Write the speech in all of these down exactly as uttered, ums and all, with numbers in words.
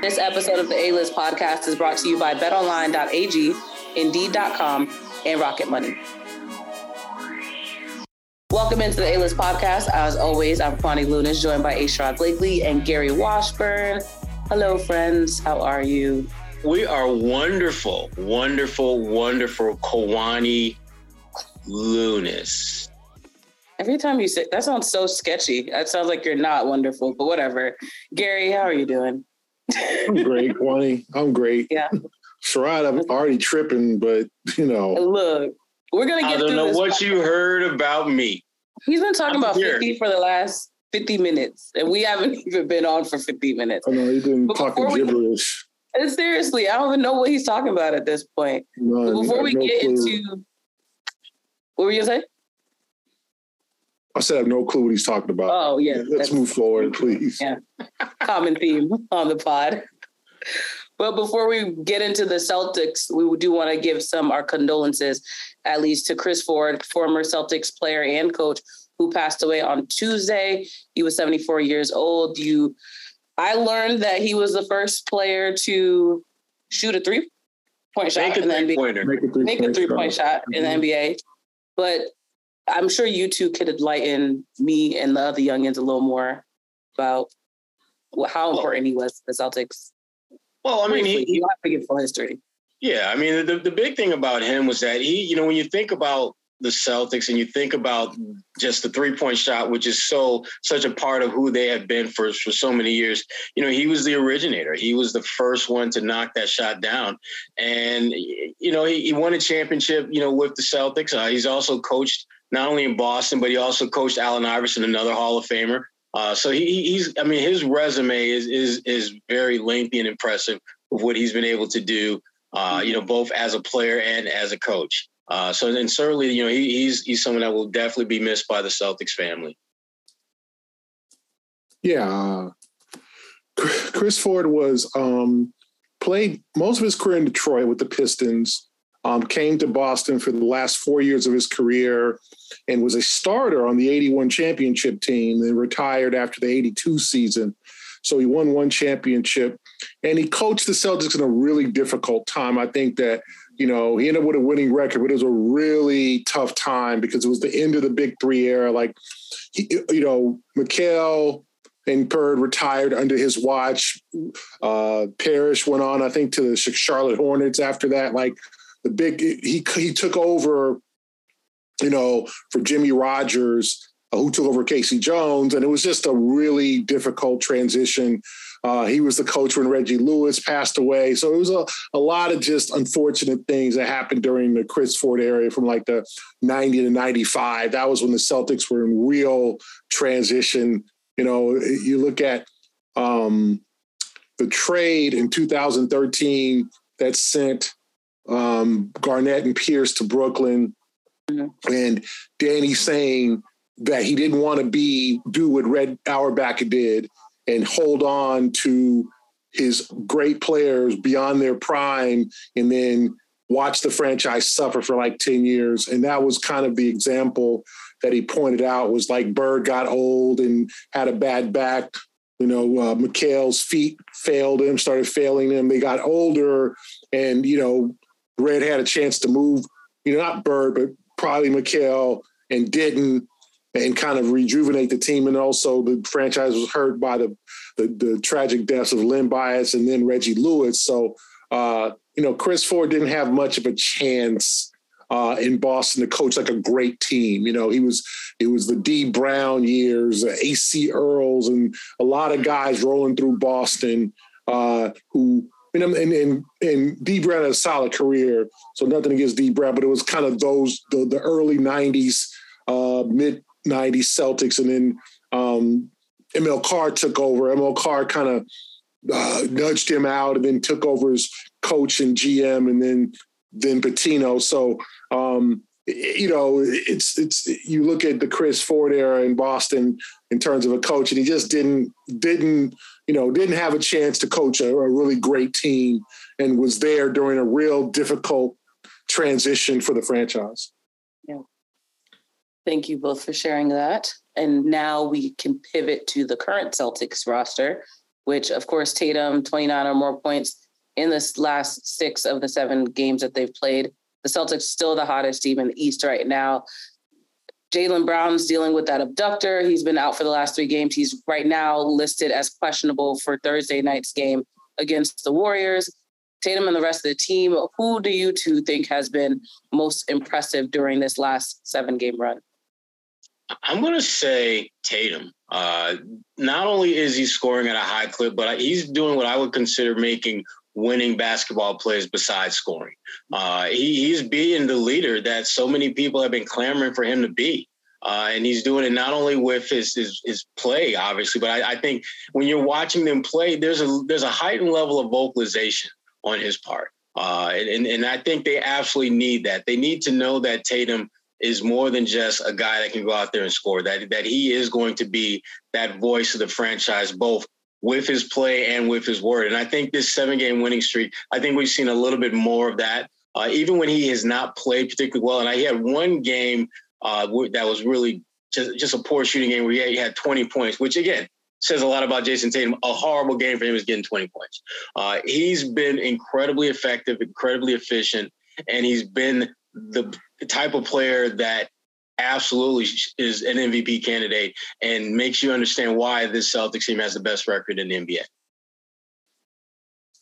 This episode of the A-List podcast is brought to you by bet online dot a g, Indeed dot com, and Rocket Money. Welcome into the A-List podcast. As always, I'm Kwani A. Lunis, joined by A. Sherrod Blakely and Gary Washburn. Hello, friends. How are you? We are wonderful, wonderful, wonderful Kwani A. Lunis. Every time you say that sounds so sketchy. That sounds like you're not wonderful, but whatever. Gary, how are you doing? I'm great, Kwani. I'm great. Yeah. Sherrod, I'm already tripping, but you know. Look, we're gonna get through this. I don't know what podcast. You heard about me. He's been talking I'm about here. fifty for the last fifty minutes, and we haven't even been on for fifty minutes. I know, he's been talking gibberish. We, seriously, I don't even know what he's talking about at this point. None, but before we no get clue. into, what were you gonna say? I said I have no clue what he's talking about. Oh, yeah. Let's that's, move forward, please. Yeah. Common theme on the pod. But before we get into the Celtics, we do want to give some our condolences, at least to Chris Ford, former Celtics player and coach, who passed away on Tuesday. He was seventy-four years old. You, I learned that he was the first player to shoot a three-point shot in the N B A. Make a three-point three shot in the N B A. But I'm sure you two could enlighten me and the other youngins a little more about how important well, he was to the Celtics. Well, I mean, he, you have to give full history. Yeah, I mean, the, the big thing about him was that he, you know, when you think about the Celtics and you think about just the three-point shot, which is so such a part of who they have been for, for so many years, you know, he was the originator. He was the first one to knock that shot down. And, you know, he, he won a championship, you know, with the Celtics. Uh, he's also coached not only in Boston, but he also coached Allen Iverson, another Hall of Famer. Uh, so he, he's, I mean, his resume is is is very lengthy and impressive of what he's been able to do, uh, you know, both as a player and as a coach. Uh, so and certainly, you know, he, he's he's someone that will definitely be missed by the Celtics family. Yeah, uh, Chris Ford was um, played most of his career in Detroit with the Pistons. Um, came to Boston for the last four years of his career and was a starter on the eighty-one championship team, then retired after the eighty-two season. So he won one championship and he coached the Celtics in a really difficult time. I think that, you know, he ended up with a winning record, but it was a really tough time because it was the end of the big three era. Like, he, you know, McHale and Bird retired under his watch. Uh, Parrish went on, I think, to the Charlotte Hornets after that. Like, The big he he took over, you know, for Jimmy Rogers, uh, who took over Casey Jones, and it was just a really difficult transition. Uh, he was the coach when Reggie Lewis passed away, so it was a, a lot of just unfortunate things that happened during the Chris Ford era from like the ninety to ninety-five. That was when the Celtics were in real transition. You know, you look at um, the trade in two thousand thirteen that sent Um, Garnett and Pierce to Brooklyn, mm-hmm. and Danny saying that he didn't want to be do what Red Auerbach did and hold on to his great players beyond their prime and then watch the franchise suffer for like ten years. And that was kind of the example that he pointed out was like Bird got old and had a bad back. You know, uh, McHale's feet failed him, started failing him. They got older and, you know, Red had a chance to move, you know, not Bird, but probably McHale, and didn't, and kind of rejuvenate the team. And also the franchise was hurt by the the, the tragic deaths of Lynn Bias and then Reggie Lewis. So, uh, you know, Chris Ford didn't have much of a chance uh, in Boston to coach like a great team. You know, he was it was the D. Brown years, uh, A C Earls, and a lot of guys rolling through Boston uh, who. And, and, and, and D. Brown had a solid career, so nothing against D. Brown, but it was kind of those, the, the early nineties, uh, mid-nineties Celtics, and then um, M L Carr took over. M L Carr kind of uh, nudged him out and then took over as coach and G M and then then Pitino. So, um, you know, it's it's you look at the Chris Ford era in Boston in terms of a coach, and he just didn't didn't – you know, didn't have a chance to coach a, a really great team and was there during a real difficult transition for the franchise. Yeah. Thank you both for sharing that. And now we can pivot to the current Celtics roster, which of course Tatum, twenty-nine or more points in the last six of the seven games that they've played. The Celtics still the hottest team in the East right now. Jaylen Brown's dealing with that abductor. He's been out for the last three games. He's right now listed as questionable for Thursday night's game against the Warriors. Tatum and the rest of the team, who do you two think has been most impressive during this last seven-game run? I'm going to say Tatum. Uh, not only is he scoring at a high clip, but he's doing what I would consider making winning basketball plays besides scoring. Uh, he, he's being the leader that so many people have been clamoring for him to be. Uh, and he's doing it not only with his his, his play, obviously, but I, I think when you're watching them play, there's a there's a heightened level of vocalization on his part. Uh, and, and I think they absolutely need that. They need to know that Tatum is more than just a guy that can go out there and score, that, that he is going to be that voice of the franchise, both with his play and with his word. And I think this seven-game winning streak, I think we've seen a little bit more of that, uh, even when he has not played particularly well. And I, he had one game uh, that was really just, just a poor shooting game where he had, he had twenty points, which, again, says a lot about Jayson Tatum. A horrible game for him is getting twenty points. Uh, he's been incredibly effective, incredibly efficient, and he's been the type of player that absolutely is an M V P candidate and makes you understand why this Celtics team has the best record in the N B A.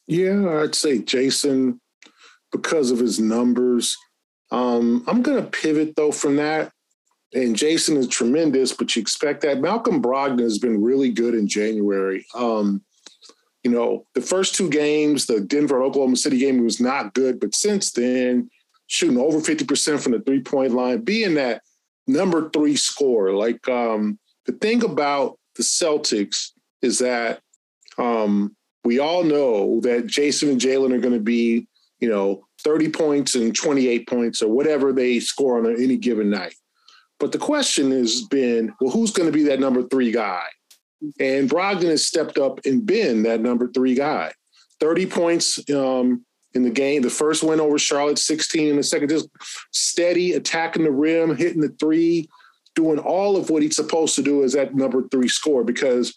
Yeah, I'd say Jayson because of his numbers. Um, I'm going to pivot, though, from that. And Jayson is tremendous, but you expect that. Malcolm Brogdon has been really good in January. Um, you know, the first two games, the Denver-Oklahoma City game, was not good. But since then, shooting over fifty percent from the three-point line, being that number three scorer. Like, um, the thing about the Celtics is that um, we all know that Jayson and Jaylen are going to be, you know, thirty points and twenty-eight points or whatever they score on any given night. But the question has been, well, who's going to be that number three guy? And Brogdon has stepped up and been that number three guy. thirty points um, in the game. The first win over Charlotte, sixteen in the second. Just steady, attacking the rim, hitting the three, doing all of what he's supposed to do as that number three scorer, because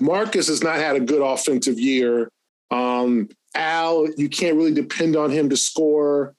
Marcus has not had a good offensive year. Um, Al, you can't really depend on him to score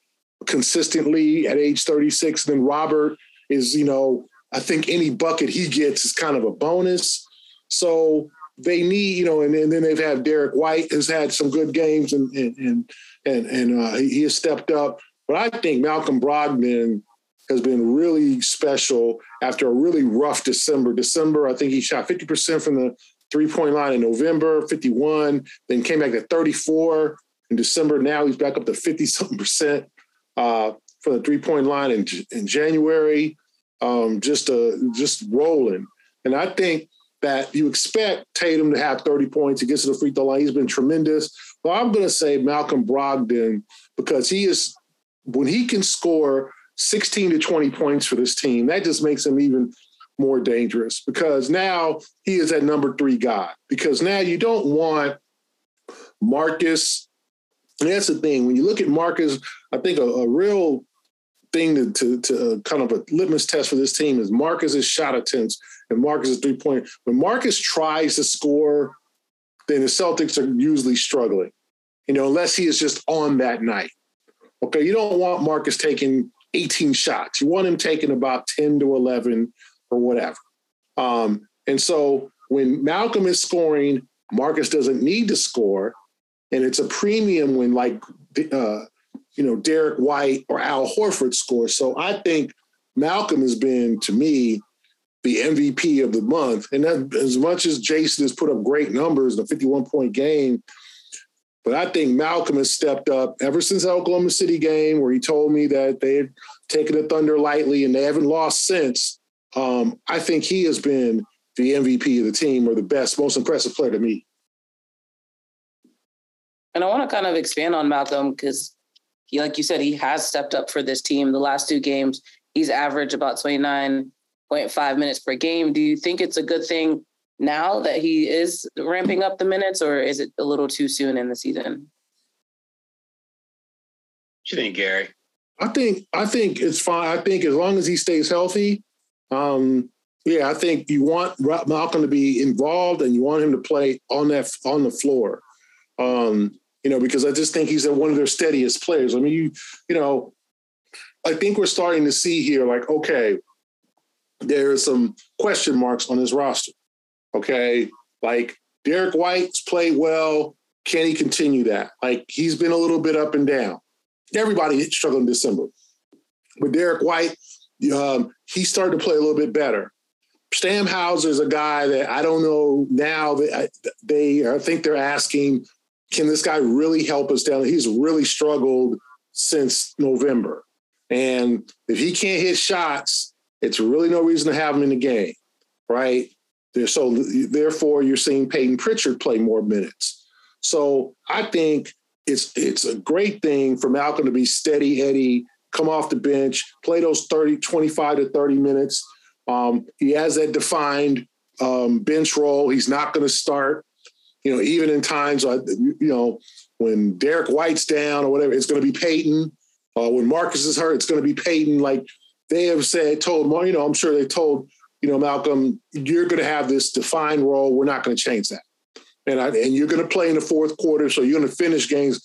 consistently at age thirty-six. And then Robert is, you know, I think any bucket he gets is kind of a bonus. So they need, you know, and, and then they've had Derek White has had some good games and and and and, and uh, he has stepped up. But I think Malcolm Brogdon has been really special after a really rough December. December, I think he shot fifty percent from the three-point line in November, fifty-one, then came back to thirty-four in December. Now he's back up to fifty-something percent uh, from the three-point line in, in January. Um, just uh, just rolling. And I think that you expect Tatum to have thirty points. He gets to the free throw line. He's been tremendous. Well, I'm going to say Malcolm Brogdon because he is, when he can score sixteen to twenty points for this team, that just makes him even more dangerous because now he is that number three guy. Because now you don't want Marcus. And that's the thing. When you look at Marcus, I think a, a real thing to, to, to uh, kind of a litmus test for this team is Marcus's shot attempts and Marcus's three-point. When Marcus tries to score, then the Celtics are usually struggling, you know, unless he is just on that night. Okay, you don't want Marcus taking eighteen shots. You want him taking about ten to eleven or whatever. Um, and so when Malcolm is scoring, Marcus doesn't need to score, and it's a premium when, like, uh, you know, Derek White or Al Horford score. So I think Malcolm has been, to me, the M V P of the month. And that, as much as Jayson has put up great numbers, the fifty-one-point game, but I think Malcolm has stepped up ever since the Oklahoma City game where he told me that they had taken the Thunder lightly and they haven't lost since. Um, I think he has been the M V P of the team or the best, most impressive player to me. And I want to kind of expand on Malcolm because, like you said, he has stepped up for this team. The last two games, he's averaged about twenty-nine point five minutes per game. Do you think it's a good thing now that he is ramping up the minutes, or is it a little too soon in the season? What you think, Gary? I think I think it's fine. I think as long as he stays healthy, um, Yeah, I think you want Malcolm to be involved and you want him to play on that on the floor, um, you know, because I just think he's one of their steadiest players. I mean, you you know, I think we're starting to see here, like, okay, there are some question marks on his roster. Okay, like Derek White's played well. Can he continue that? Like, he's been a little bit up and down. Everybody struggled in December, but Derek White, um, he started to play a little bit better. Sam Hauser is a guy that I don't know now that they, I think they're asking, can this guy really help us down? He's really struggled since November. And if he can't hit shots, it's really no reason to have him in the game, right? So therefore you're seeing Peyton Pritchard play more minutes. So I think it's it's a great thing for Malcolm to be steady Eddie, come off the bench, play those thirty, twenty-five to thirty minutes. Um, he has that defined um, bench role. He's not going to start, you know, even in times, you know, when Derek White's down or whatever, it's going to be Peyton. Uh, when Marcus is hurt, it's going to be Peyton. Like they have said, told, you know, I'm sure they told, you know, Malcolm, you're going to have this defined role. We're not going to change that. And, I, and you're going to play in the fourth quarter, so you're going to finish games,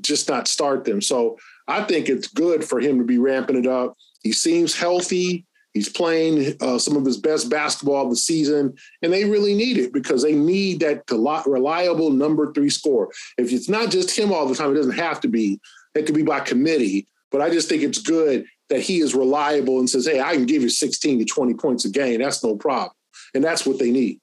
just not start them. So I think it's good for him to be ramping it up. He seems healthy. He's playing uh, some of his best basketball of the season, and they really need it because they need that reliable number three scorer. If it's not just him all the time, it doesn't have to be. It could be by committee, but I just think it's good that he is reliable and says, hey, I can give you sixteen to twenty points a game. That's no problem. And that's what they need.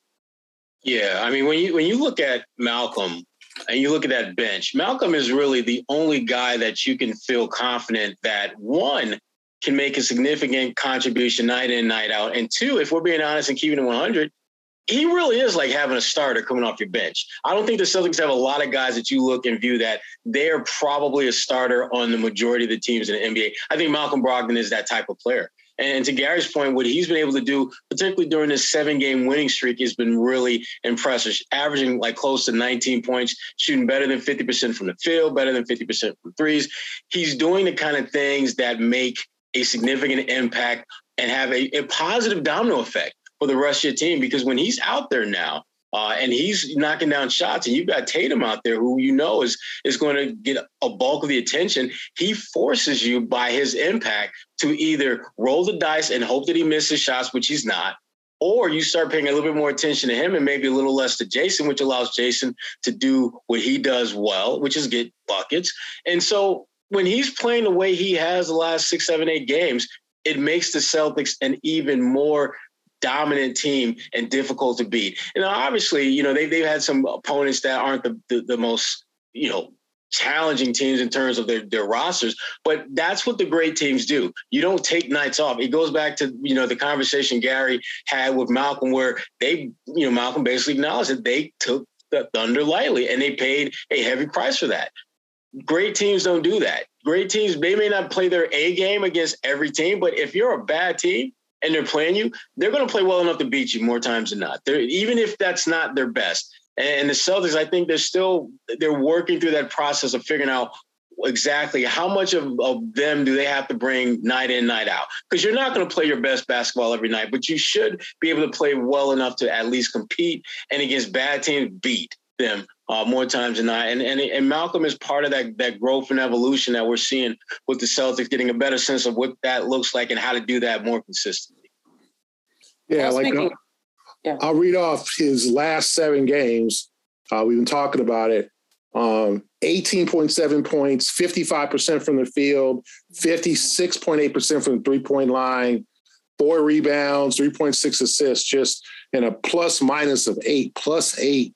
Yeah, I mean, when you when you look at Malcolm and you look at that bench, Malcolm is really the only guy that you can feel confident that, one, can make a significant contribution night in, night out. And two, if we're being honest and keeping it one hundred, he really is like having a starter coming off your bench. I don't think the Celtics have a lot of guys that you look and view that they're probably a starter on the majority of the teams in the N B A. I think Malcolm Brogdon is that type of player. And to Gary's point, what he's been able to do, particularly during this seven-game winning streak, has been really impressive, averaging like close to nineteen points, shooting better than fifty percent from the field, better than fifty percent from threes. He's doing the kind of things that make a significant impact and have a, a positive domino effect for the rest of your team. Because when he's out there now, Uh, and he's knocking down shots, and you've got Tatum out there who you know is is going to get a bulk of the attention. He forces you by his impact to either roll the dice and hope that he misses shots, which he's not, or you start paying a little bit more attention to him and maybe a little less to Jason, which allows Jason to do what he does well, which is get buckets. And so when he's playing the way he has the last six, seven, eight games, it makes the Celtics an even more dominant team and difficult to beat. And obviously, you know, they, they've had some opponents that aren't the, the, the most, you know, challenging teams in terms of their, their rosters, but that's what the great teams do. You don't take nights off. It goes back to, you know, the conversation Gary had with Malcolm, where they, you know, Malcolm basically acknowledged that they took the Thunder lightly and they paid a heavy price for that. Great teams don't do that. Great teams, they may not play their A game against every team, but if you're a bad team, and they're playing you, they're going to play well enough to beat you more times than not. They're, even if that's not their best. And the Celtics, I think they're still, they're working through that process of figuring out exactly how much of, of them do they have to bring night in, night out. Because you're not going to play your best basketball every night, but you should be able to play well enough to at least compete, and against bad teams, beat them uh, more times than not. And, and and Malcolm is part of that that growth and evolution that we're seeing with the Celtics, getting a better sense of what that looks like and how to do that more consistently. Yeah, like I'll, yeah. I'll read off his last seven games. Uh, we've been talking about it. Um, eighteen point seven points, fifty-five percent from the field, fifty-six point eight percent from the three-point line, four rebounds, three point six assists, just in a plus-minus of eight, plus eight.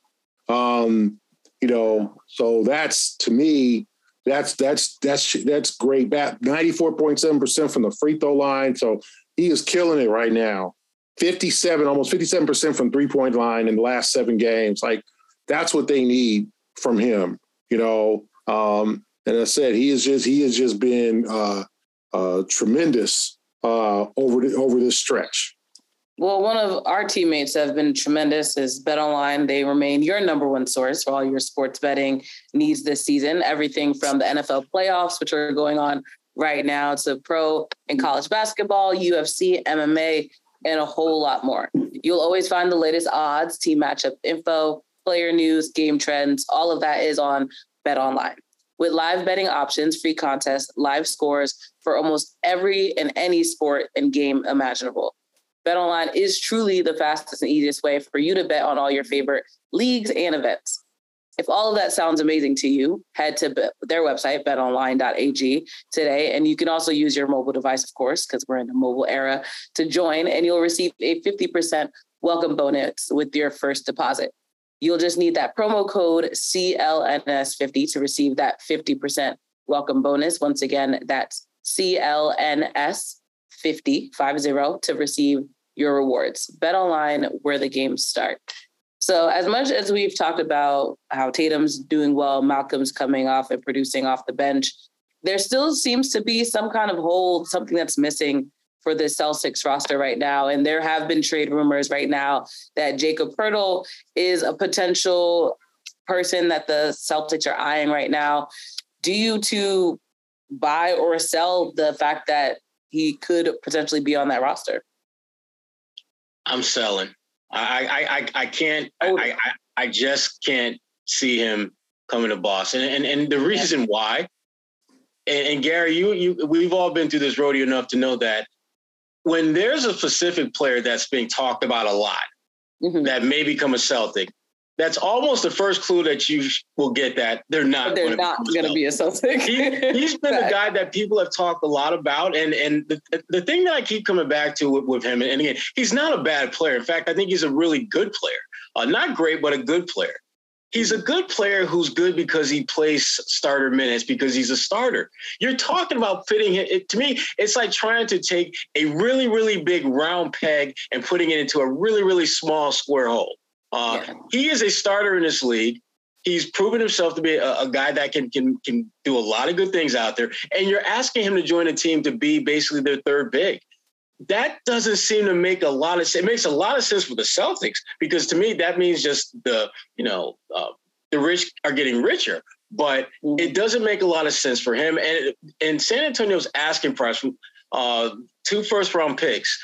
Um, you know, so that's, to me, that's, that's, that's, that's great. Bat ninety-four point seven percent from the free throw line. So he is killing it right now. fifty-seven, almost fifty-seven percent from three point line in the last seven games. Like, that's what they need from him, you know? Um, and as I said, he is just, he has just been, uh, uh, tremendous, uh, over the, over this stretch. Well, one of our teammates that have been tremendous is BetOnline. They remain your number one source for all your sports betting needs this season. Everything from the N F L playoffs, which are going on right now, to pro and college basketball, U F C, M M A, and a whole lot more. You'll always find the latest odds, team matchup info, player news, game trends. All of that is on BetOnline. With live betting options, free contests, live scores for almost every and any sport and game imaginable. BetOnline is truly the fastest and easiest way for you to bet on all your favorite leagues and events. If all of that sounds amazing to you, head to be- their website, bet online dot a g, today. And you can also use your mobile device, of course, because we're in the mobile era, to join. And you'll receive a fifty percent welcome bonus with your first deposit. You'll just need that promo code C L N S fifty to receive that fifty percent welcome bonus. Once again, that's C L N S fifty, five zero, to receive your rewards. Bet online, where the games start. So as much as we've talked about how Tatum's doing well, Malcolm's coming off and producing off the bench, there still seems to be some kind of hole, something that's missing for the Celtics roster right now. And there have been trade rumors right now that Jakob Poeltl is a potential person that the Celtics are eyeing right now. Do you two buy or sell the fact that he could potentially be on that roster? I'm selling. I I I can't I, I I just can't see him coming to Boston, and and, and the reason why, and, and Gary, you you we've all been through this rodeo enough to know that when there's a specific player that's being talked about a lot, mm-hmm. that may become a Celtic, that's almost the first clue that you will get that they're not they're not going to be a Celtic. he, he's been a guy that people have talked a lot about, and and the, the thing that I keep coming back to with, with him, and, and again, he's not a bad player. In fact, I think he's a really good player. Uh, not great, but a good player. He's a good player who's good because he plays starter minutes, because he's a starter. You're talking about fitting him. It, to me, it's like trying to take a really, really big round peg and putting it into a really, really small square hole. Uh, yeah. He is a starter in this league. He's proven himself to be a, a guy that can, can can do a lot of good things out there. And you're asking him to join a team to be basically their third big. That doesn't seem to make a lot of sense. It makes a lot of sense for the Celtics, because to me, that means just the, you know, uh, the rich are getting richer. But mm-hmm. it doesn't make a lot of sense for him. And, and San Antonio's asking price, uh, two first round picks.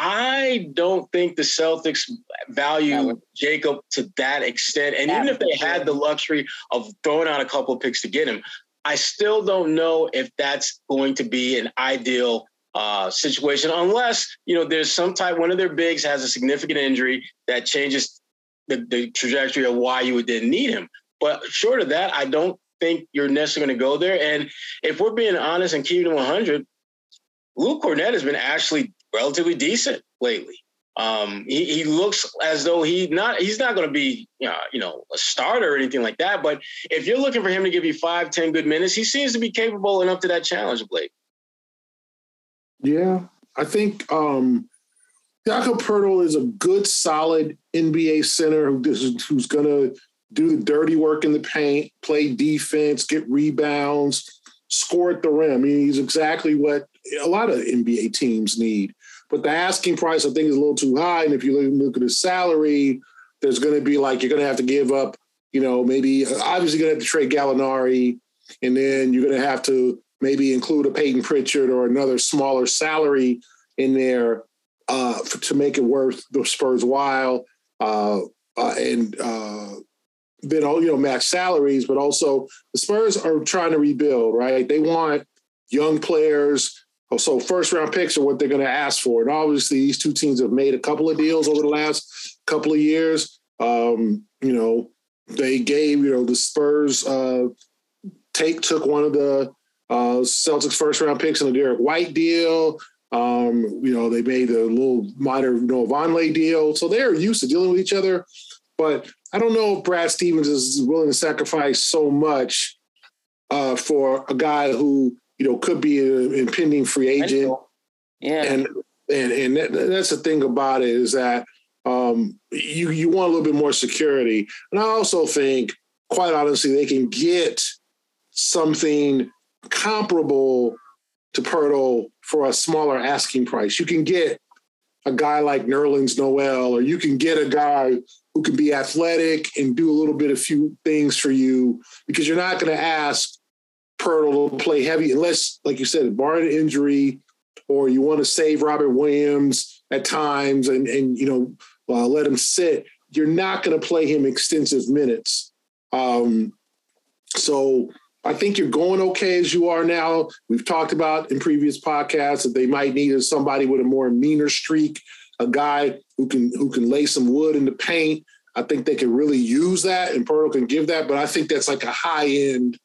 I don't think the Celtics value would, Jakob to that extent. And even if they sure. had the luxury of throwing out a couple of picks to get him, I still don't know if that's going to be an ideal uh, situation, unless, you know, there's some type, one of their bigs has a significant injury that changes the, the trajectory of why you would then need him. But short of that, I don't think you're necessarily going to go there. And if we're being honest and keeping it one hundred, Luke Kornet has been actually relatively decent lately. Um, he, he looks as though he not he's not going to be you know, you know a starter or anything like that. But if you're looking for him to give you five, ten good minutes, he seems to be capable enough to that challenge, Blake. Yeah, I think um, Jakob Poeltl is a good, solid N B A center who, who's going to do the dirty work in the paint, play defense, get rebounds, score at the rim. I mean, he's exactly what a lot of N B A teams need. But the asking price, I think, is a little too high. And if you look, look at his salary, there's going to be like, you're going to have to give up, you know, maybe obviously going to have to trade Gallinari. And then you're going to have to maybe include a Peyton Pritchard or another smaller salary in there uh, for, to make it worth the Spurs while. Uh, uh, and uh, then, all, you know, max salaries. But also the Spurs are trying to rebuild, right? They want young players. So first round picks are what they're going to ask for. And obviously these two teams have made a couple of deals over the last couple of years. Um, you know, they gave, you know, the Spurs uh, take, took one of the uh, Celtics first round picks in the Derek White deal. Um, you know, they made a little minor Noah Vonleh deal. So they're used to dealing with each other. But I don't know if Brad Stevens is willing to sacrifice so much uh, for a guy who, you know, could be an impending free agent. Yeah. And and and that, that's the thing about it, is that um, you you want a little bit more security. And I also think, quite honestly, they can get something comparable to Poeltl for a smaller asking price. You can get a guy like Nerlens Noel, or you can get a guy who can be athletic and do a little bit of few things for you, because you're not going to ask Poeltl will play heavy unless, like you said, barring injury or you want to save Robert Williams at times and, and you know, uh, let him sit, you're not going to play him extensive minutes. Um, so I think you're going okay as you are now. We've talked about in previous podcasts that they might need somebody with a more meaner streak, a guy who can who can lay some wood in the paint. I think they can really use that, and Poeltl can give that, but I think that's like a high-end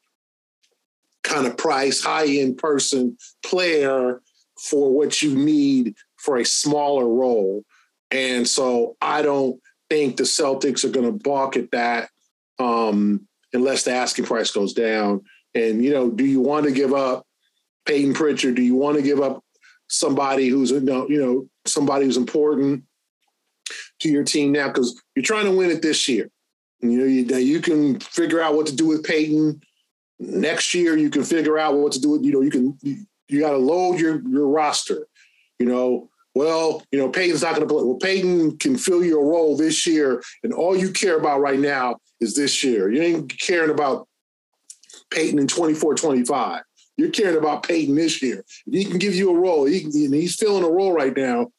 kind of price, high-end person, player for what you need for a smaller role. And so I don't think the Celtics are going to balk at that um, unless the asking price goes down. And, you know, do you want to give up Peyton Pritchard? Do you want to give up somebody who's, you know, you know somebody who's important to your team now, because you're trying to win it this year. You know, you, you can figure out what to do with Peyton next year. You can figure out what to do with, you know, you can, you, you got to load your, your roster, you know, well, you know, Peyton's not going to play. Well, Peyton can fill your role this year. And all you care about right now is this year. You ain't caring about Peyton in twenty-four, twenty-five. You're caring about Peyton this year. He can give you a role. He, he's filling a role right now.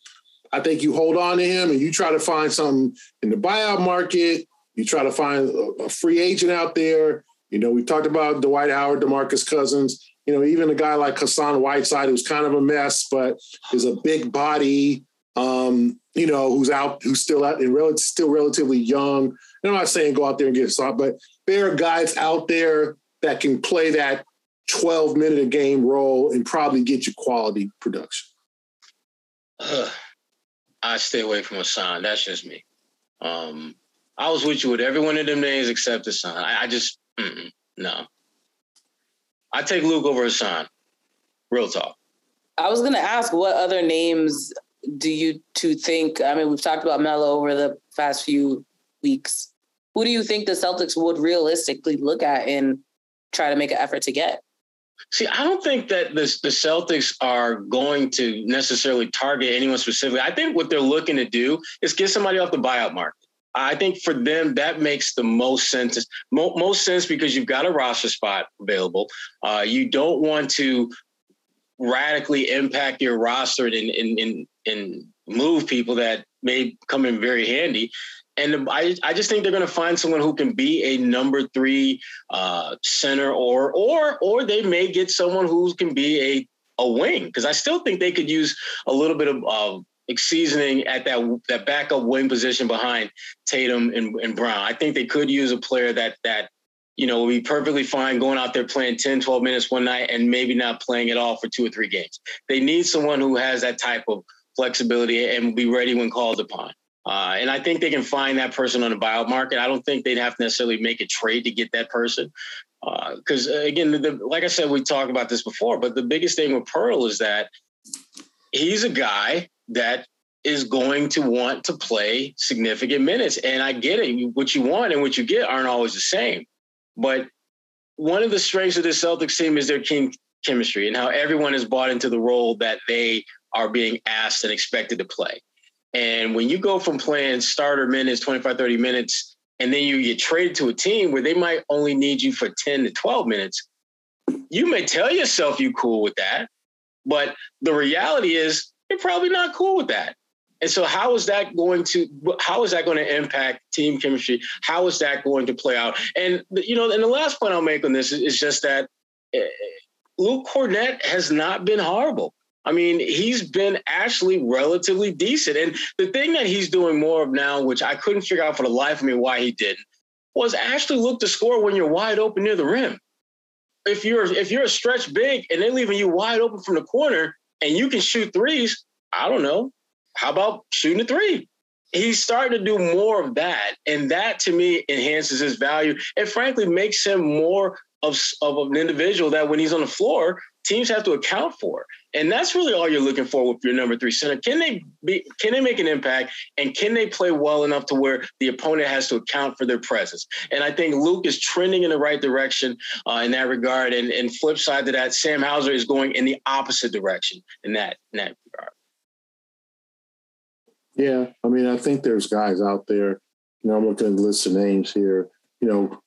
I think you hold on to him and you try to find something in the buyout market. You try to find a free agent out there. You know, we talked about Dwight Howard, DeMarcus Cousins, you know, even a guy like Hassan Whiteside, who's kind of a mess, but is a big body, um, you know, who's out, who's still out and rel- still relatively young. And I'm not saying go out there and get soft, but there are guys out there that can play that twelve minute a game role and probably get you quality production. Uh. I stay away from Hassan. That's just me. Um, I was with you with every one of them names except Hassan. I, I just, mm-mm, no. I take Luke over Hassan. Real talk. I was going to ask, what other names do you two think? I mean, we've talked about Melo over the past few weeks. Who do you think the Celtics would realistically look at and try to make an effort to get? See, I don't think that the, the Celtics are going to necessarily target anyone specifically. I think what they're looking to do is get somebody off the buyout market. I think for them, that makes the most sense, mo- most sense because you've got a roster spot available. Uh, you don't want to radically impact your roster and, and, and, and move people that may come in very handy. And I, I just think they're going to find someone who can be a number three uh, center, or or or they may get someone who can be a a wing, because I still think they could use a little bit of uh, seasoning at that that backup wing position behind Tatum and, and Brown. I think they could use a player that that, you know, would be perfectly fine going out there playing ten, twelve minutes one night and maybe not playing at all for two or three games. They need someone who has that type of flexibility and be ready when called upon. Uh, and I think they can find that person on the buyout market. I don't think they'd have to necessarily make a trade to get that person. Because, uh, again, the, the, like I said, we talked about this before, but the biggest thing with Poeltl is that he's a guy that is going to want to play significant minutes. And I get it. You, what you want and what you get aren't always the same. But one of the strengths of this Celtics team is their team chemistry and how everyone is bought into the role that they are being asked and expected to play. And when you go from playing starter minutes, twenty-five, thirty minutes, and then you get traded to a team where they might only need you for ten to twelve minutes, you may tell yourself you're cool with that, but the reality is you're probably not cool with that. And so how is that going to, how is that going to impact team chemistry? How is that going to play out? And, you know, and the last point I'll make on this is, is just that Luke Kornet has not been horrible. I mean, he's been actually relatively decent. And the thing that he's doing more of now, which I couldn't figure out for the life of me why he didn't, was actually look to score when you're wide open near the rim. If you're if you're a stretch big and they're leaving you wide open from the corner and you can shoot threes, I don't know, how about shooting a three? He's starting to do more of that. And that, to me, enhances his value. It frankly makes him more of, of an individual that when he's on the floor, teams have to account for. And that's really all you're looking for with your number three center. Can they be, can they make an impact, and can they play well enough to where the opponent has to account for their presence? And I think Luke is trending in the right direction uh, in that regard. And, and flip side to that, Sam Hauser is going in the opposite direction in that, in that regard. Yeah. I mean, I think there's guys out there, you know, I'm looking at the list of names here, you know,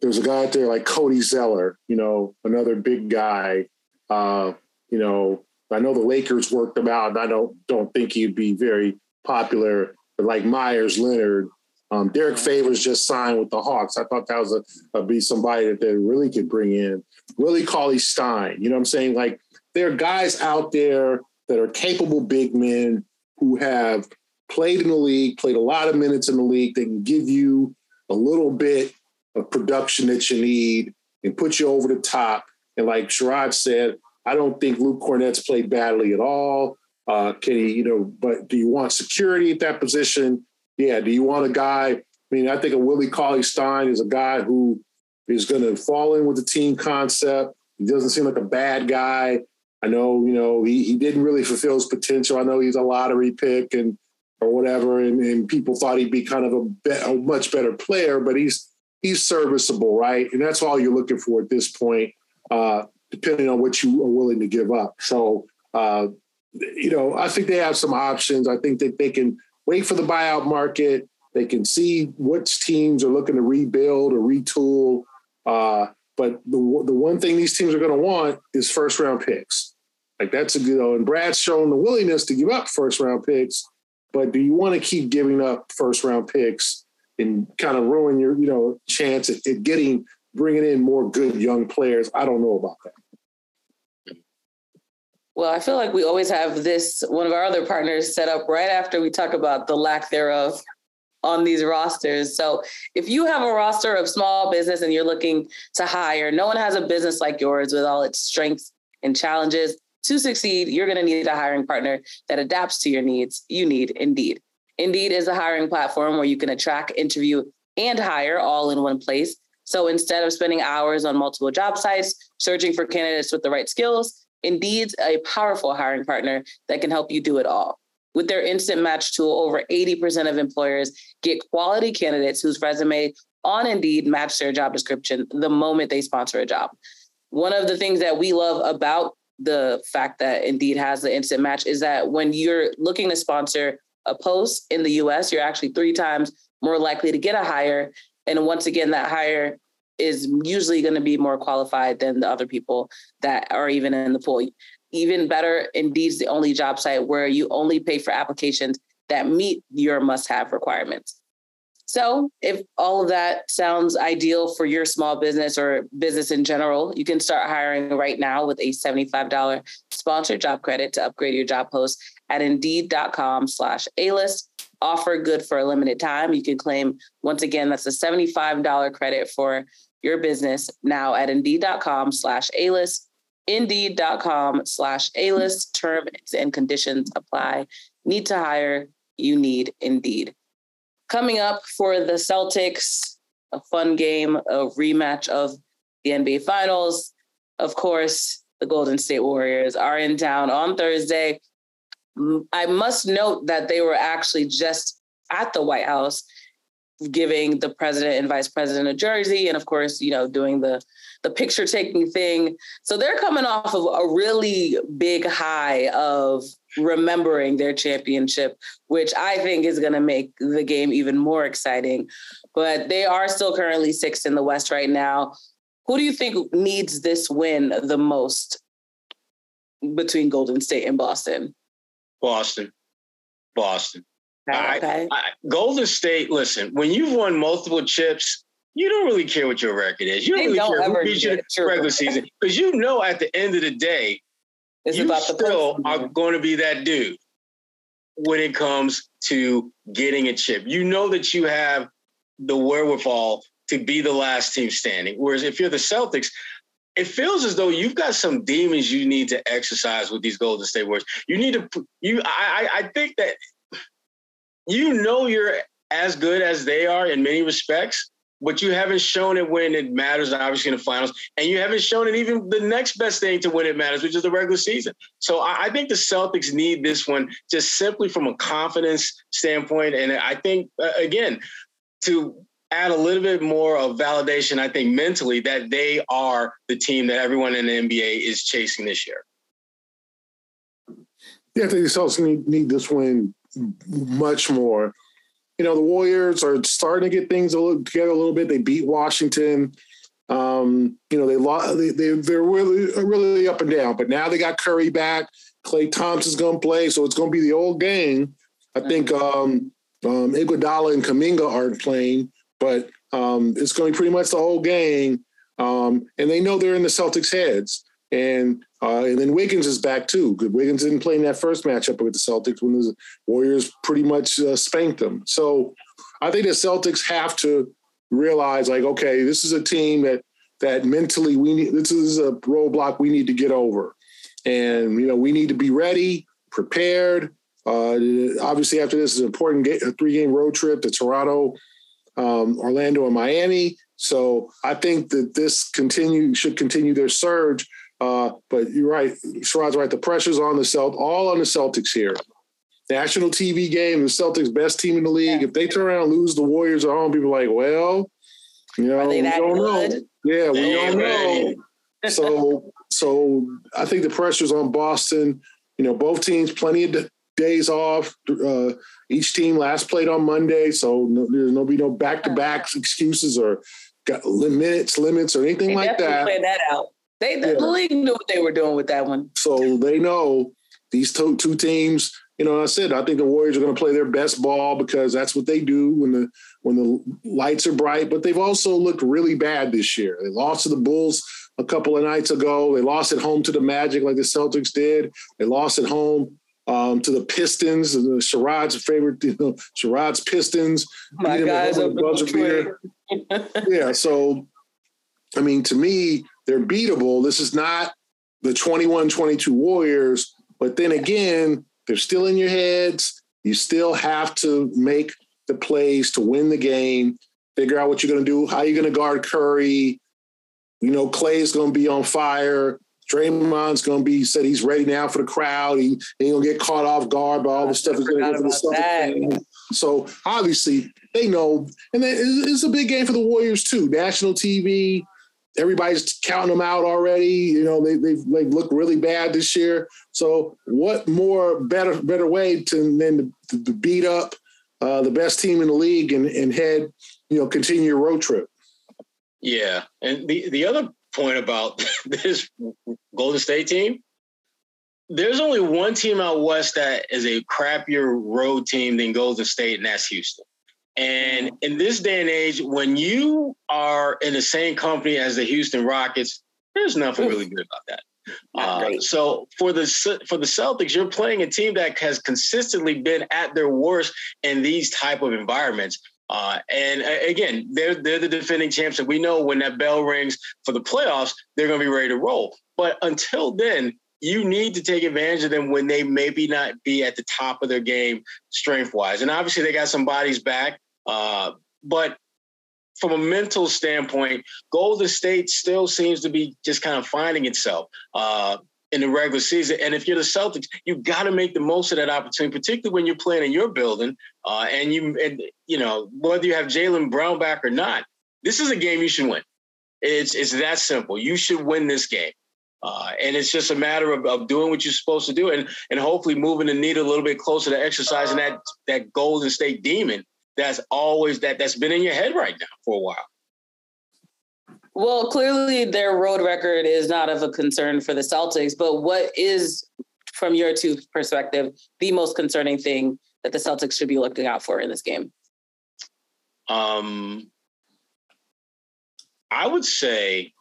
there's a guy out there like Cody Zeller, you know, another big guy, uh, you know, I know the Lakers worked him out, and I don't don't think he'd be very popular. But like Myers, Leonard, um, Derek Favors just signed with the Hawks. I thought that was a, a be somebody that they really could bring in. Willie Cauley-Stein, you know what I'm saying? Like, there are guys out there that are capable big men who have played in the league, played a lot of minutes in the league, that can give you a little bit of production that you need and put you over the top. And like Sherrod said, I don't think Luke Kornet's played badly at all. Uh, can he, you know, but do you want security at that position? Yeah. Do you want a guy? I mean, I think a Willie Cauley-Stein is a guy who is going to fall in with the team concept. He doesn't seem like a bad guy. I know, you know, he, he didn't really fulfill his potential. I know he's a lottery pick and or whatever, and, and people thought he'd be kind of a, be, a much better player, but he's he's serviceable, right? And that's all you're looking for at this point, uh, depending on what you are willing to give up. So, uh, you know, I think they have some options. I think that they can wait for the buyout market. They can see which teams are looking to rebuild or retool. Uh, but the the one thing these teams are going to want is first-round picks. Like, that's a good, you know, and Brad's shown the willingness to give up first-round picks. But do you want to keep giving up first round picks and kind of ruin your, you know, chance at, at getting, bringing in more good young players? I don't know about that. Well, I feel like we always have this, one of our other partners set up right after we talk about the lack thereof on these rosters. So if you have a roster of small business and you're looking to hire, no one has a business like yours with all its strengths and challenges. To succeed, you're going to need a hiring partner that adapts to your needs. You need Indeed. Indeed is a hiring platform where you can attract, interview, and hire all in one place. So instead of spending hours on multiple job sites, searching for candidates with the right skills, Indeed's a powerful hiring partner that can help you do it all. With their instant match tool, over eighty percent of employers get quality candidates whose resume on Indeed match their job description the moment they sponsor a job. One of the things that we love about the fact that Indeed has the instant match is that when you're looking to sponsor a post in the U S, you're actually three times more likely to get a hire. And once again, that hire is usually going to be more qualified than the other people that are even in the pool. Even better, Indeed's the only job site where you only pay for applications that meet your must-have requirements. So if all of that sounds ideal for your small business or business in general, you can start hiring right now with a seventy-five dollars sponsored job credit to upgrade your job post at Indeed.com slash A-List. Offer good for a limited time. You can claim, once again, that's a seventy-five dollars credit for your business now at Indeed.com slash A-List. Indeed.com slash A-List. Terms and conditions apply. Need to hire? You need Indeed. Coming up for the Celtics, a fun game, a rematch of the N B A Finals. Of course, the Golden State Warriors are in town on Thursday. I must note that they were actually just at the White House giving the president and vice president a jersey and, of course, you know, doing the, the picture-taking thing. So they're coming off of a really big high of remembering their championship, which I think is going to make the game even more exciting. But they are still currently sixth in the West right now. Who do you think needs this win the most between Golden State and Boston? Boston. Boston. Okay. I, I, Golden State, listen, when you've won multiple chips, you don't really care what your record is. You don't they really don't care who beat you in the regular season. Because you know at the end of the day, it's you about the still person. Are going to be that dude when it comes to getting a chip. You know that you have the wherewithal to be the last team standing. Whereas if you're the Celtics, it feels as though you've got some demons you need to exercise with these Golden State Warriors. You need to you. I I think that you know you're as good as they are in many respects, but you haven't shown it when it matters, obviously, in the finals. And you haven't shown it even the next best thing to when it matters, which is the regular season. So I think the Celtics need this one just simply from a confidence standpoint. And I think, again, to add a little bit more of validation, I think mentally, that they are the team that everyone in the N B A is chasing this year. Yeah, I think the Celtics need, need this win much more. You know, the Warriors are starting to get things a little, together a little bit. They beat Washington. Um, you know, they, they, they, they're really really up and down. But now they got Curry back. Klay Thompson's going to play, so it's going to be the old gang. I think um, um, Iguodala and Kuminga aren't playing, but um, it's going to be pretty much the whole gang. Um, and they know they're in the Celtics' heads. And uh, and then Wiggins is back, too. Wiggins didn't play in that first matchup with the Celtics when the Warriors pretty much uh, spanked them. So I think the Celtics have to realize, like, okay, this is a team that that mentally we need – this is a roadblock we need to get over. And, you know, we need to be ready, prepared. Uh, obviously, after this is an important game, a three-game road trip to Toronto, um, Orlando, and Miami. So I think that this continue should continue their surge. Uh, but you're right, Sherrod's right. The pressure's on the Celt, all on the Celtics here. National T V game, the Celtics' best team in the league. Yeah. If they turn around and lose the Warriors at home, people are like, well, you know, we don't good? know. Yeah, we they don't know. Right. So, so I think the pressure's on Boston. You know, both teams, plenty of d- days off. Uh, each team last played on Monday, so no, there's no be no back to back excuses or got limits, limits or anything they like that. Play that out. They, the yeah. league knew what they were doing with that one. So they know these two, two teams, you know, I said, I think the Warriors are going to play their best ball because that's what they do when the when the lights are bright. But they've also looked really bad this year. They lost to the Bulls a couple of nights ago. They lost at home to the Magic like the Celtics did. They lost at home um, to the Pistons, the Sherrod's favorite, you know, Sherrod's Pistons. My guys over the buzzer. Yeah, so, I mean, to me, they're beatable. This is not the twenty-one twenty-two Warriors, but then again, they're still in your heads. You still have to make the plays to win the game, figure out what you're going to do, how you're going to guard Curry. You know, Klay's going to be on fire. Draymond's going to be, said he's ready now for the crowd. He ain't going to get caught off guard by all the stuff that's going to go for the stuff. So obviously they know, and it's a big game for the Warriors too. National T V. Everybody's counting them out already. You know, they they've, they've looked really bad this year. So what more better better way to than to, to beat up uh, the best team in the league and, and head, you know, continue your road trip. Yeah. And the, the other point about this Golden State team, there's only one team out West that is a crappier road team than Golden State, and that's Houston. And in this day and age, when you are in the same company as the Houston Rockets, there's nothing really good about that. Uh, so for the for the Celtics, you're playing a team that has consistently been at their worst in these type of environments. Uh, and uh, again, they're they're the defending champs, and we know when that bell rings for the playoffs, they're going to be ready to roll. But until then, you need to take advantage of them when they maybe not be at the top of their game strength-wise. And obviously they got some bodies back. Uh, but from a mental standpoint, Golden State still seems to be just kind of finding itself uh, in the regular season. And if you're the Celtics, you've got to make the most of that opportunity, particularly when you're playing in your building. Uh, and, you and you know, whether you have Jaylen Brown back or not, this is a game you should win. It's, it's that simple. You should win this game. Uh, and it's just a matter of, of doing what you're supposed to do and and hopefully moving the needle a little bit closer to exercising that that Golden State demon that's always that that's been in your head right now for a while. Well, clearly their road record is not of a concern for the Celtics, but what is, from your two perspective, the most concerning thing that the Celtics should be looking out for in this game? Um, I would say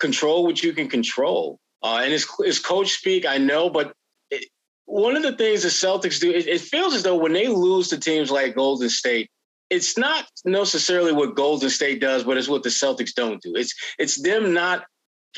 control what you can control. Uh, and it's, it's coach speak, I know, but it, one of the things the Celtics do, it, it feels as though when they lose to teams like Golden State, it's not necessarily what Golden State does, but it's what the Celtics don't do. It's it's them not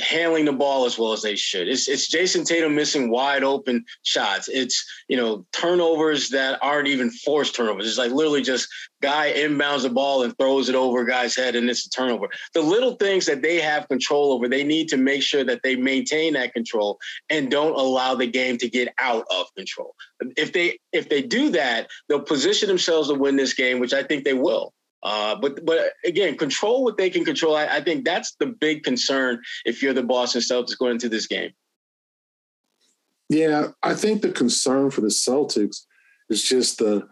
handling the ball as well as they should. It's it's Jayson Tatum missing wide open shots. It's, you know, turnovers that aren't even forced turnovers. It's like literally just guy inbounds the ball and throws it over a guy's head and it's a turnover. The little things that they have control over, they need to make sure that they maintain that control and don't allow the game to get out of control. If they if they do that, they'll position themselves to win this game, which I think they will. Uh, but but again, control what they can control. I, I think that's the big concern if you're the Boston Celtics going into this game. Yeah, I think the concern for the Celtics is just the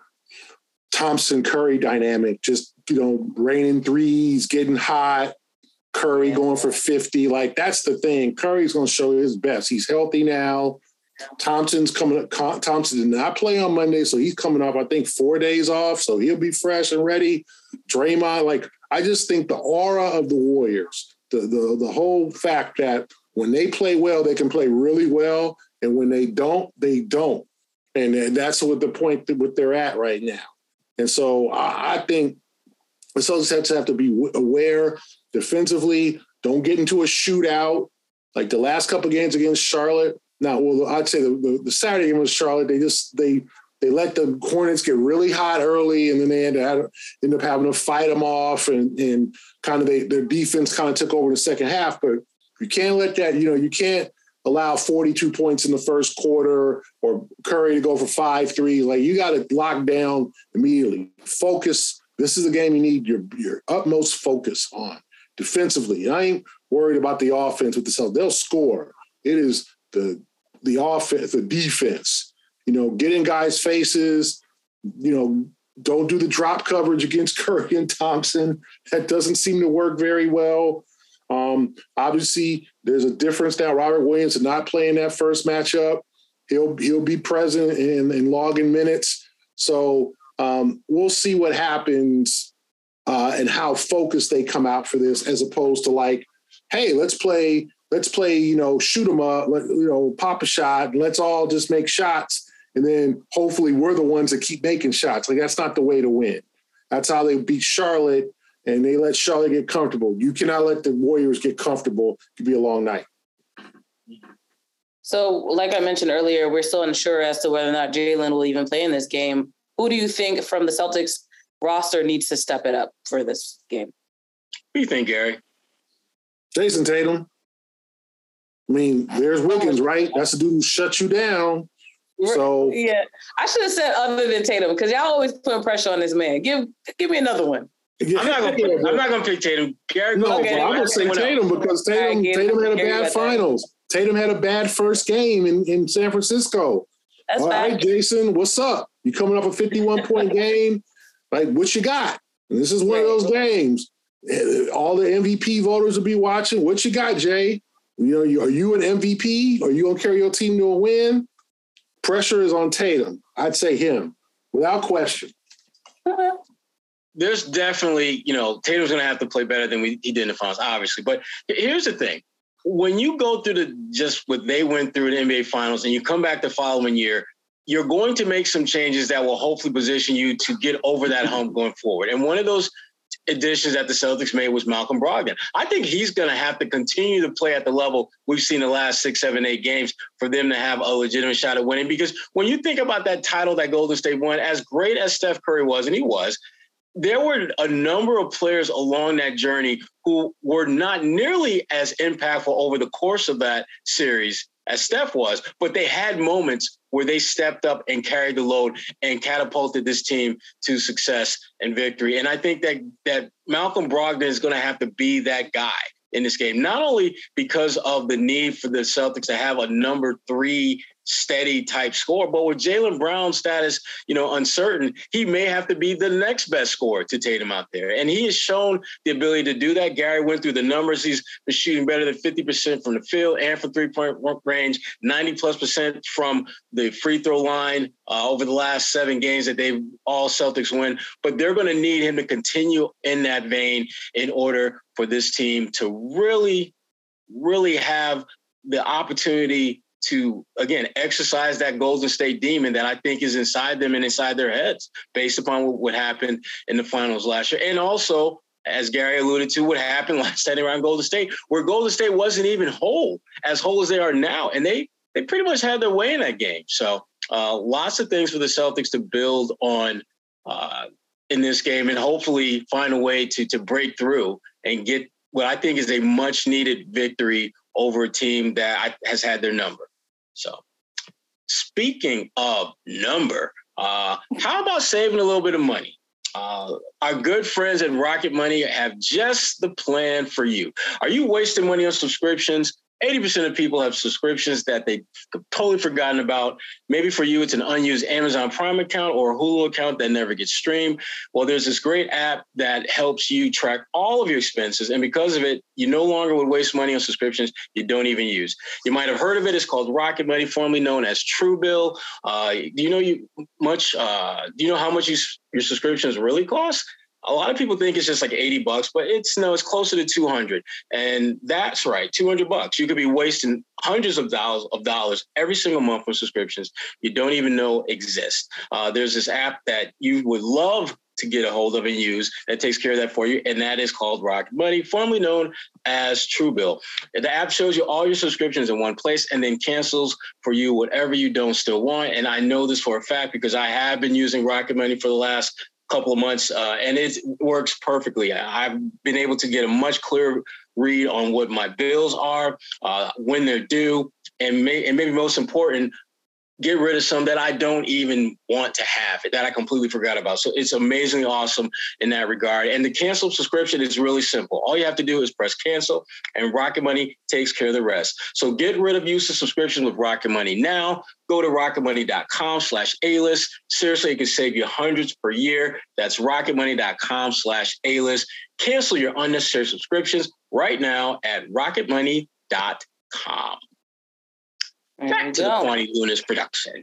Thompson-Curry dynamic, just, you know, raining threes, getting hot, Curry going for fifty. Like, that's the thing. Curry's going to show his best. He's healthy now. Thompson's coming up. Thompson did not play on Monday, so he's coming off, I think, four days off, so he'll be fresh and ready. Draymond, like, I just think the aura of the Warriors, the the the whole fact that when they play well, they can play really well, and when they don't, they don't. And, and that's what the point that what they're at right now. And so I, I think the Celtics have to have to be aware defensively. Don't get into a shootout like the last couple of games against Charlotte. Now, well, I'd say the, the, the Saturday game was Charlotte. They just they they let the Hornets get really hot early, and then they end up end up having to fight them off, and and kind of they, their defense kind of took over in the second half. But you can't let that, you know, you can't allow forty-two points in the first quarter or Curry to go for five threes. Like, you got to lock down immediately. Focus. This is a game you need your your utmost focus on defensively. And I ain't worried about the offense with the Celtics. They'll score. It is the the offense, the defense, you know, get in guys' faces, you know, don't do the drop coverage against Curry and Thompson. That doesn't seem to work very well. Um, obviously, there's a difference now. Robert Williams is not playing that first matchup. He'll he'll be present and, and logging minutes. So um, we'll see what happens uh, and how focused they come out for this, as opposed to like, hey, let's play – Let's play, you know, shoot them up, let, you know, pop a shot. Let's all just make shots. And then hopefully we're the ones that keep making shots. Like, that's not the way to win. That's how they beat Charlotte, and they let Charlotte get comfortable. You cannot let the Warriors get comfortable. It could be a long night. So like I mentioned earlier, we're still unsure as to whether or not Jaylen will even play in this game. Who do you think from the Celtics roster needs to step it up for this game? What do you think, Gary? Jayson Tatum. I mean, there's Wiggins, right? That's the dude who shuts you down. So yeah, I should have said other than Tatum, because y'all always putting pressure on this man. Give give me another one. Yeah. I'm not gonna pick, I'm not gonna pick Tatum. Gary, no, okay. I'm gonna say Tatum because Tatum Tatum had a bad finals. Tatum had a bad first game in, in San Francisco. That's all right, Jayson, what's up? You coming up a fifty-one point game? Like, what you got? And this is one of those games. All the M V P voters will be watching. What you got, Jay? You know, you, are you an M V P? Are you going to carry your team to a win? Pressure is on Tatum. I'd say him, without question. There's definitely, you know, Tatum's going to have to play better than we, he did in the finals, obviously. But here's the thing. When you go through the just what they went through in the N B A finals and you come back the following year, you're going to make some changes that will hopefully position you to get over that hump going forward. And one of those additions that the Celtics made was Malcolm Brogdon. I think he's going to have to continue to play at the level we've seen the last six, seven, eight games for them to have a legitimate shot at winning. Because when you think about that title that Golden State won, as great as Steph Curry was, and he was, there were a number of players along that journey who were not nearly as impactful over the course of that series as Steph was, but they had moments where they stepped up and carried the load and catapulted this team to success and victory. And I think that that Malcolm Brogdon is going to have to be that guy in this game, not only because of the need for the Celtics to have a number three steady type score, but with Jaylen Brown's status, you know, uncertain, he may have to be the next best scorer to Tatum out there. And he has shown the ability to do that. Gary went through the numbers. He's been shooting better than fifty percent from the field and from three-point range, ninety plus percent from the free throw line uh, over the last seven games that they've all Celtics win. But they're going to need him to continue in that vein in order for this team to really, really have the opportunity to, again, exercise that Golden State demon that I think is inside them and inside their heads based upon what happened in the finals last year. And also, as Gary alluded to, what happened last night around Golden State, where Golden State wasn't even whole, as whole as they are now. And they they pretty much had their way in that game. So uh, lots of things for the Celtics to build on uh, in this game and hopefully find a way to to break through and get what I think is a much-needed victory over a team that has had their number. So speaking of number, uh, how about saving a little bit of money? Uh, our good friends at Rocket Money have just the plan for you. Are you wasting money on subscriptions? eighty percent of people have subscriptions that they've totally forgotten about. Maybe for you, it's an unused Amazon Prime account or a Hulu account that never gets streamed. Well, there's this great app that helps you track all of your expenses. And because of it, you no longer would waste money on subscriptions you don't even use. You might have heard of it. It's called Rocket Money, formerly known as Truebill. Uh, do you know you much? Uh, do you know how much you, your subscriptions really cost? A lot of people think it's just like eighty bucks, but it's no, it's closer to two hundred. And that's right, two hundred bucks. You could be wasting hundreds of dollars of dollars every single month for subscriptions you don't even know exist. Uh, there's this app that you would love to get a hold of and use that takes care of that for you. And that is called Rocket Money, formerly known as Truebill. The app shows you all your subscriptions in one place and then cancels for you whatever you don't still want. And I know this for a fact because I have been using Rocket Money for the last couple of months, uh, and it works perfectly. I've been able to get a much clearer read on what my bills are, uh, when they're due, and, may, and maybe most important, get rid of some that I don't even want to have, that I completely forgot about. So it's amazingly awesome in that regard. And the cancel subscription is really simple. All you have to do is press cancel, and Rocket Money takes care of the rest. So get rid of useless subscriptions with Rocket Money now. Go to rocketmoney.com slash A-List. Seriously, it can save you hundreds per year. That's rocketmoney.com slash A-List. Cancel your unnecessary subscriptions right now at rocket money dot com. Back to the Kwani Lunis production.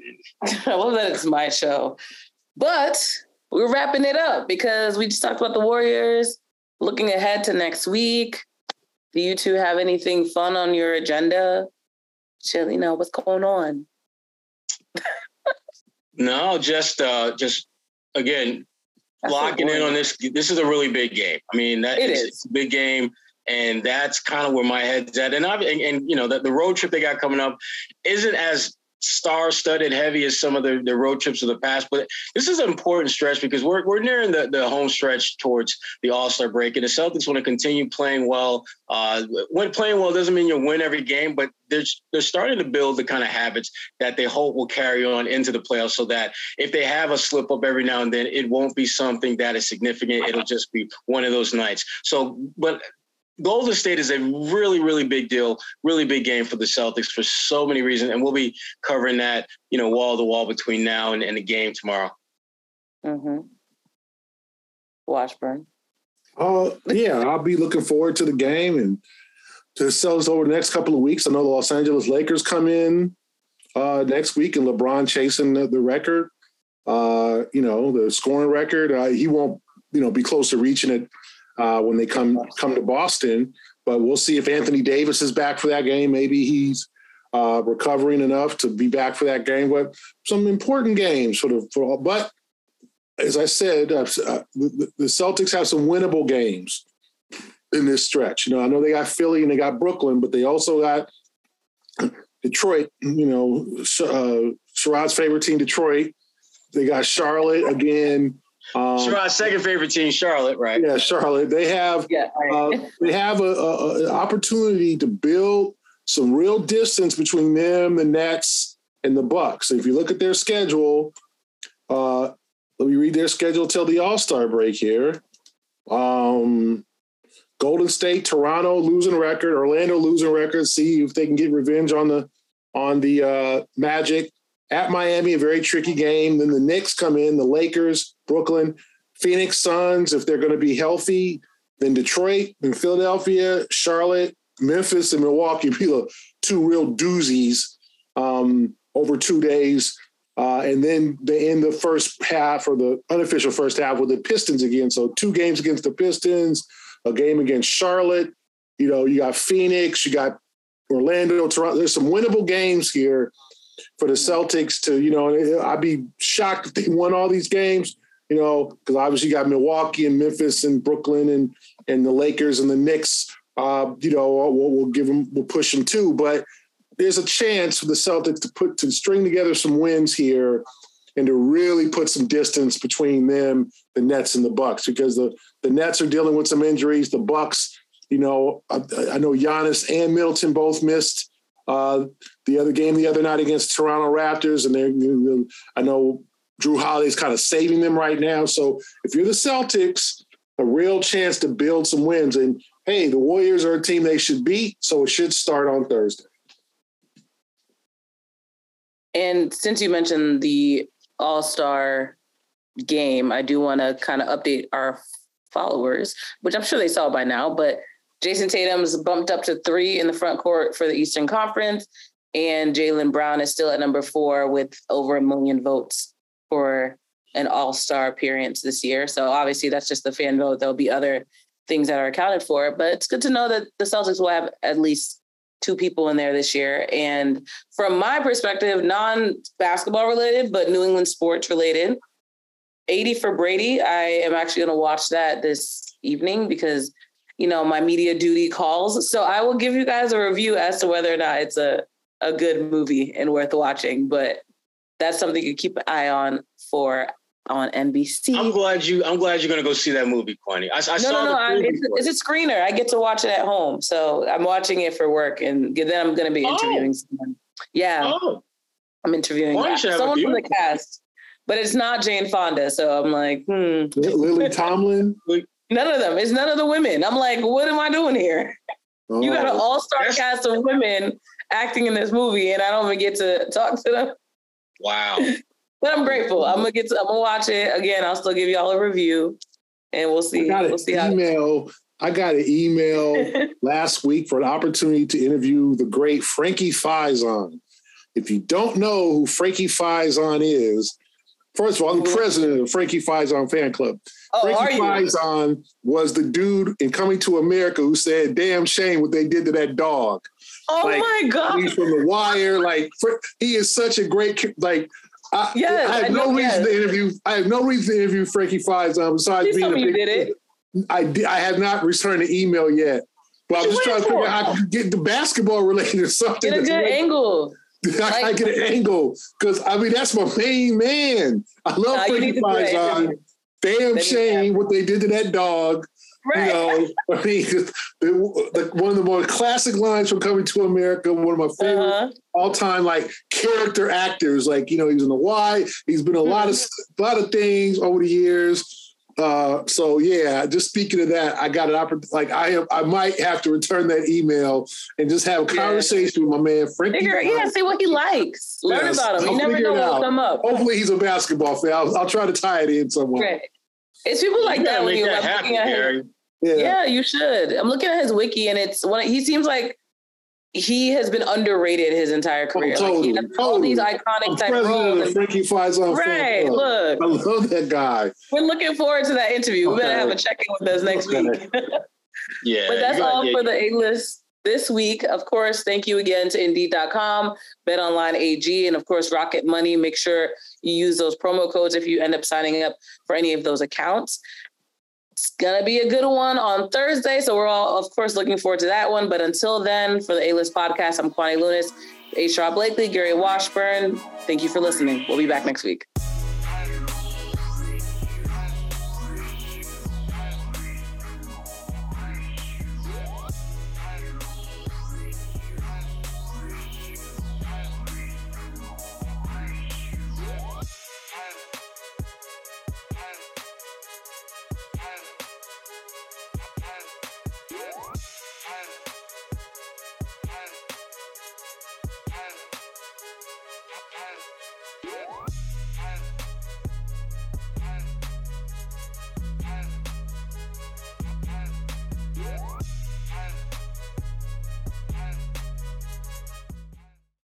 I love that it's my show. But we're wrapping it up because we just talked about the Warriors. Looking ahead to next week, do you two have anything fun on your agenda? Chill, you know, what's going on? No, just uh, just again, that's locking in on this. This is a really big game. I mean, that it is, is a big game, and that's kind of where my head's at. And I've and, and you know that the road trip they got coming up isn't as star-studded heavy as some of the, the road trips of the past, but this is an important stretch because we're we're nearing the, the home stretch towards the All-Star break, and the Celtics want to continue playing well. Uh, when playing well doesn't mean you'll win every game, but they're they're starting to build the kind of habits that they hope will carry on into the playoffs so that if they have a slip-up every now and then, it won't be something that is significant. It'll just be one of those nights. So, but Golden State is a really, really big deal, really big game for the Celtics for so many reasons. And we'll be covering that, you know, wall to wall between now and, and the game tomorrow. Mm-hmm. Washburn. Uh, yeah, I'll be looking forward to the game and to the Celtics over the next couple of weeks. I know the Los Angeles Lakers come in uh, next week and LeBron chasing the, the record, uh, you know, the scoring record. Uh, he won't, you know, be close to reaching it Uh, when they come come to Boston, but we'll see if Anthony Davis is back for that game. Maybe he's uh, recovering enough to be back for that game. But some important games, sort of. For, but as I said, uh, the, the Celtics have some winnable games in this stretch. You know, I know they got Philly and they got Brooklyn, but they also got Detroit. You know, uh, Sherrod's favorite team, Detroit. They got Charlotte again. Um, Sherrod's second favorite team, Charlotte, right? Yeah, Charlotte. They have yeah, right. uh, they have an opportunity to build some real distance between them, the Nets, and the Bucks. If you look at their schedule, uh, let me read their schedule till the All-Star break here. Um, Golden State, Toronto losing record, Orlando losing record. See if they can get revenge on the on the uh, Magic. At Miami, a very tricky game. Then the Knicks come in, the Lakers, Brooklyn, Phoenix Suns, if they're going to be healthy, then Detroit, then Philadelphia, Charlotte, Memphis, and Milwaukee be the two real doozies um, over two days. Uh, and then they end the first half or the unofficial first half with the Pistons again. So two games against the Pistons, a game against Charlotte. You know, you got Phoenix, you got Orlando, Toronto. There's some winnable games here for the Celtics to, you know, I'd be shocked if they won all these games, you know, because obviously you got Milwaukee and Memphis and Brooklyn and and the Lakers and the Knicks, uh, you know, we'll, we'll give them, we'll push them too. But there's a chance for the Celtics to put, to string together some wins here and to really put some distance between them, the Nets and the Bucks, because the, the Nets are dealing with some injuries. The Bucks, you know, I, I know Giannis and Middleton both missed Uh, the other game the other night against Toronto Raptors, and they're, I know Drew Holiday's kind of saving them right now. So if you're the Celtics, a real chance to build some wins. And hey, the Warriors are a team they should beat, so it should start on Thursday. And since you mentioned the All-Star game, I do want to kind of update our followers, which I'm sure they saw by now, but Jayson Tatum's bumped up to three in the front court for the Eastern Conference, and Jaylen Brown is still at number four with over a million votes for an all-star appearance this year. So obviously that's just the fan vote. There'll be other things that are accounted for, but it's good to know that the Celtics will have at least two people in there this year. And from my perspective, non-basketball related, but New England sports related, eighty for Brady. I am actually going to watch that this evening because, you know, my media duty calls. So I will give you guys a review as to whether or not it's a, a good movie and worth watching, but that's something you keep an eye on for on N B C. I'm glad you, I'm glad you're going to go see that movie, Kwani. I, I no, saw no, no, no, it's, it's a screener. I get to watch it at home. So I'm watching it for work, and then I'm going to be interviewing oh. someone. Yeah. Oh. I'm interviewing someone from the cast, but it's not Jane Fonda. So I'm like, hmm. Lily Tomlin? None of them. It's none of the women. I'm like, what am I doing here? Oh. You got an all-star That's- cast of women acting in this movie, and I don't even get to talk to them. Wow. But I'm grateful. I'm gonna get to, I'm gonna watch it again. I'll still give y'all a review, and we'll see. I got an we'll see how email. I got an email last week for an opportunity to interview the great Frankie Faison. If you don't know who Frankie Faison is, first of all, I'm the president of Frankie Faison fan club. Oh, Frankie Faison was the dude in Coming to America who said, "Damn shame what they did to that dog." Oh, like, my God. He's from The Wire. Like, he is such a great, like, I, yes, I have I no reason yes. to interview. I have no reason to interview Frankie Faison besides Please being a big, did it. I, did, I have not returned an email yet, but I'm just trying to figure out how to get the basketball related or something. Get a good like, angle. I, like, I get an angle because, I mean, that's my main man. I love nah, Frankie Faison. Damn that shame what they did to that dog. Right. You know, I mean, the, the, one of the more classic lines from Coming to America, one of my favorite uh-huh. all-time, like, character actors. Like, you know, he was in The Wire. He's been a mm-hmm. lot of a lot of things over the years. Uh, so, yeah, just speaking of that, I got an opportunity. Like, I am, I might have to return that email and just have a yeah. conversation with my man, Frankie. Figure, yeah, see what he likes. Learn yes. about him. You never know what'll come up. Hopefully he's a basketball fan. I'll, I'll try to tie it in somewhere. Right. It's people like you that when you're looking at Gary. him. Yeah. yeah, you should. I'm looking at his wiki, and it's one. He seems like he has been underrated his entire career. Oh, totally, like he has totally. all these iconic I'm type roles. Of Frankie Faison right, fan look. I love that guy. We're looking forward to that interview. Okay. We better have a check-in with us next okay. week. yeah. But that's all for the A-List this week. Of course, thank you again to Indeed dot com, BetOnline dot A G, and of course, Rocket Money. Make sure you use those promo codes if you end up signing up for any of those accounts. It's going to be a good one on Thursday, so we're all, of course, looking forward to that one. But until then, for the A-List podcast, I'm Kwani Lunis, A. Sherrod Blakely, Gary Washburn. Thank you for listening. We'll be back next week.